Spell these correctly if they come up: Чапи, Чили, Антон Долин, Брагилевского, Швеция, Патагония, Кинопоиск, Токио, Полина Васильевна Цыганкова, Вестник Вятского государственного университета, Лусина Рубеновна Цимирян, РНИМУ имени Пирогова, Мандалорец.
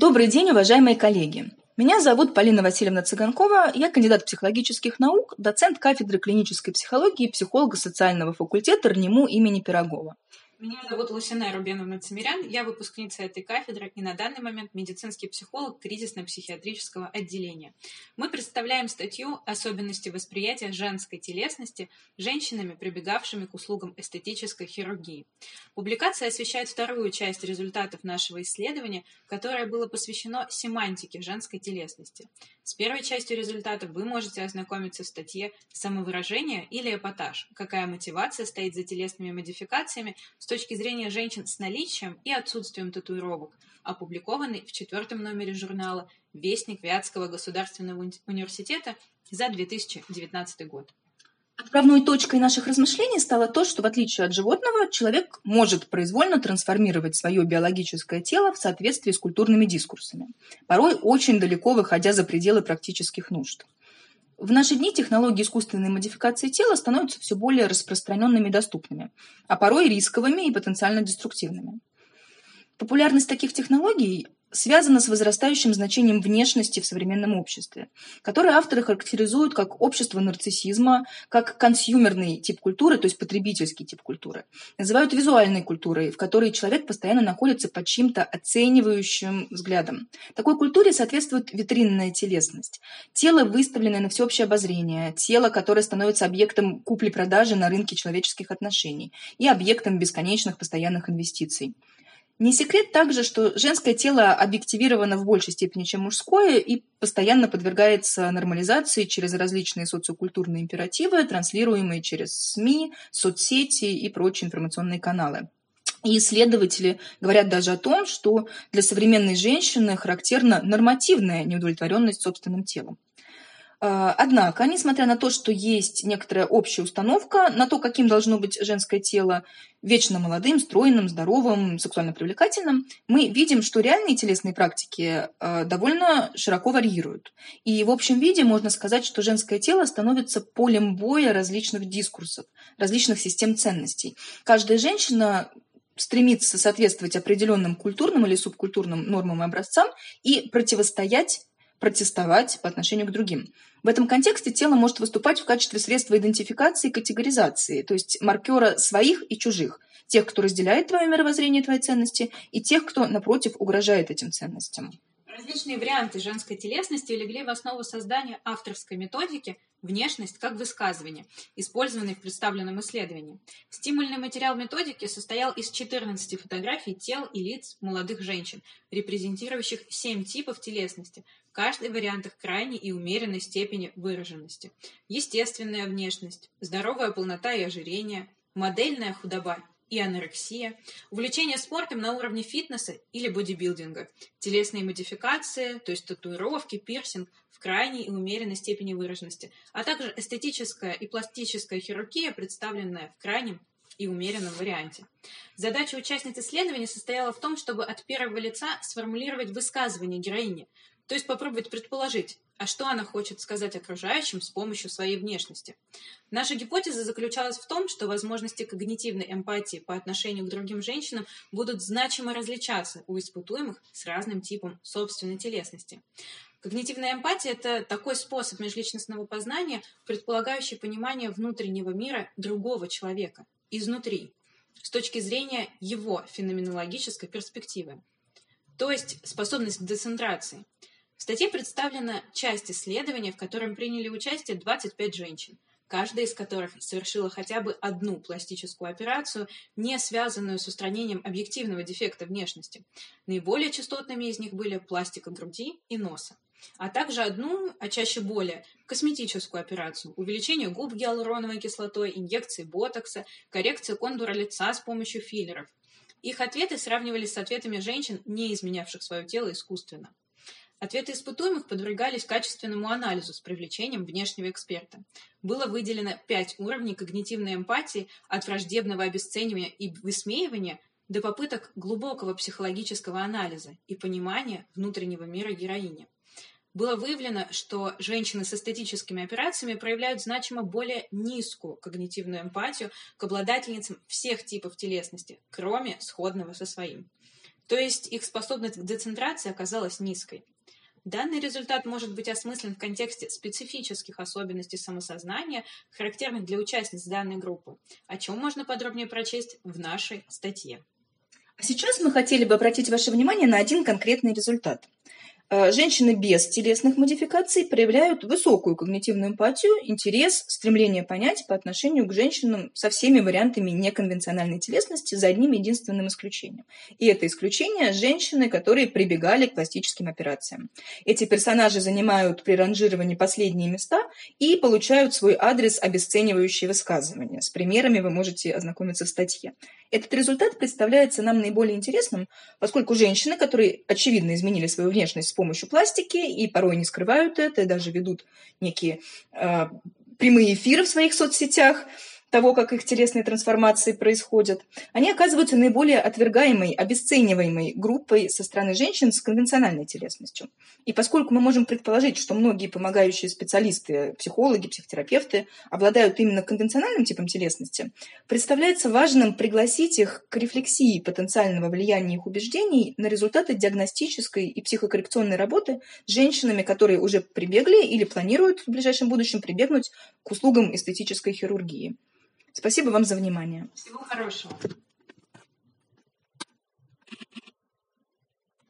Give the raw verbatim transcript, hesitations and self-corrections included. Добрый день, уважаемые коллеги! Меня зовут Полина Васильевна Цыганкова, я кандидат психологических наук, доцент кафедры клинической психологии и психолого-социального факультета РНИМУ имени Пирогова. Меня зовут Лусина Рубеновна Цимирян, я выпускница этой кафедры и на данный момент медицинский психолог кризисно-психиатрического отделения. Мы представляем статью «Особенности восприятия женской телесности женщинами, прибегавшими к услугам эстетической хирургии». Публикация освещает вторую часть результатов нашего исследования, которое было посвящено семантике женской телесности. С первой частью результатов вы можете ознакомиться в статье «Самовыражение или эпатаж. Какая мотивация стоит за телесными модификациями с точки зрения женщин с наличием и отсутствием татуировок», опубликованный в четвертом номере журнала «Вестник Вятского государственного университета» за две тысячи девятнадцатый год. Отправной точкой наших размышлений стало то, что в отличие от животного человек может произвольно трансформировать свое биологическое тело в соответствии с культурными дискурсами, порой очень далеко выходя за пределы практических нужд. В наши дни технологии искусственной модификации тела становятся все более распространенными и доступными, а порой рисковыми и потенциально деструктивными. Популярность таких технологий связана с возрастающим значением внешности в современном обществе, которое авторы характеризуют как общество нарциссизма, как консюмерный тип культуры, то есть потребительский тип культуры. Называют визуальной культурой, в которой человек постоянно находится под чьим-то оценивающим взглядом. Такой культуре соответствует витринная телесность. Тело, выставленное на всеобщее обозрение, тело, которое становится объектом купли-продажи на рынке человеческих отношений и объектом бесконечных постоянных инвестиций. Не секрет также, что женское тело объективировано в большей степени, чем мужское, и постоянно подвергается нормализации через различные социокультурные императивы, транслируемые через СМИ, соцсети и прочие информационные каналы. И исследователи говорят даже о том, что для современной женщины характерна нормативная неудовлетворенность собственным телом. Однако, несмотря на то, что есть некоторая общая установка на то, каким должно быть женское тело, вечно молодым, стройным, здоровым, сексуально привлекательным, мы видим, что реальные телесные практики довольно широко варьируют. И в общем виде можно сказать, что женское тело становится полем боя различных дискурсов, различных систем ценностей. Каждая женщина стремится соответствовать определенным культурным или субкультурным нормам и образцам и противостоять, протестовать по отношению к другим. В этом контексте тело может выступать в качестве средства идентификации и категоризации, то есть маркера своих и чужих, тех, кто разделяет твое мировоззрение и твои ценности, и тех, кто, напротив, угрожает этим ценностям. Различные варианты женской телесности легли в основу создания авторской методики «Внешность как высказывание», использованной в представленном исследовании. Стимульный материал методики состоял из четырнадцати фотографий тел и лиц молодых женщин, репрезентирующих семь типов телесности, каждый вариант их крайней и умеренной степени выраженности. Естественная внешность, здоровая полнота и ожирение, модельная худоба и анорексия, увлечение спортом на уровне фитнеса или бодибилдинга, телесные модификации, то есть татуировки, пирсинг в крайней и умеренной степени выраженности, а также эстетическая и пластическая хирургия, представленная в крайнем и умеренном варианте. Задача участниц исследования состояла в том, чтобы от первого лица сформулировать высказывание героини, то есть попробовать предположить, а что она хочет сказать окружающим с помощью своей внешности. Наша гипотеза заключалась в том, что возможности когнитивной эмпатии по отношению к другим женщинам будут значимо различаться у испытуемых с разным типом собственной телесности. Когнитивная эмпатия – это такой способ межличностного познания, предполагающий понимание внутреннего мира другого человека изнутри, с точки зрения его феноменологической перспективы, то есть способность к децентрации. В статье представлена часть исследования, в котором приняли участие двадцать пять женщин, каждая из которых совершила хотя бы одну пластическую операцию, не связанную с устранением объективного дефекта внешности. Наиболее частотными из них были пластика груди и носа, а также одну, а чаще более, косметическую операцию, увеличение губ гиалуроновой кислотой, инъекции ботокса, коррекцию контура лица с помощью филлеров. Их ответы сравнивались с ответами женщин, не изменявших свое тело искусственно. Ответы испытуемых подвергались качественному анализу с привлечением внешнего эксперта. Было выделено пять уровней когнитивной эмпатии от враждебного обесценивания и высмеивания до попыток глубокого психологического анализа и понимания внутреннего мира героини. Было выявлено, что женщины с эстетическими операциями проявляют значимо более низкую когнитивную эмпатию к обладательницам всех типов телесности, кроме сходного со своим. То есть их способность к децентрации оказалась низкой. Данный результат может быть осмыслен в контексте специфических особенностей самосознания, характерных для участниц данной группы, о чем можно подробнее прочесть в нашей статье. А сейчас мы хотели бы обратить ваше внимание на один конкретный результат. Женщины без телесных модификаций проявляют высокую когнитивную эмпатию, интерес, стремление понять по отношению к женщинам со всеми вариантами неконвенциональной телесности за одним единственным исключением. И это исключение – женщины, которые прибегали к пластическим операциям. Эти персонажи занимают при ранжировании последние места и получают свой адрес обесценивающие высказывания. С примерами вы можете ознакомиться в статье. Этот результат представляется нам наиболее интересным, поскольку женщины, которые очевидно изменили свою внешность с помощью пластики и порой не скрывают это, даже ведут некие э, прямые эфиры в своих соцсетях того, как их телесные трансформации происходят, они оказываются наиболее отвергаемой, обесцениваемой группой со стороны женщин с конвенциональной телесностью. И поскольку мы можем предположить, что многие помогающие специалисты, психологи, психотерапевты обладают именно конвенциональным типом телесности, представляется важным пригласить их к рефлексии потенциального влияния их убеждений на результаты диагностической и психокоррекционной работы с женщинами, которые уже прибегли или планируют в ближайшем будущем прибегнуть к услугам эстетической хирургии. Спасибо вам за внимание. Всего хорошего.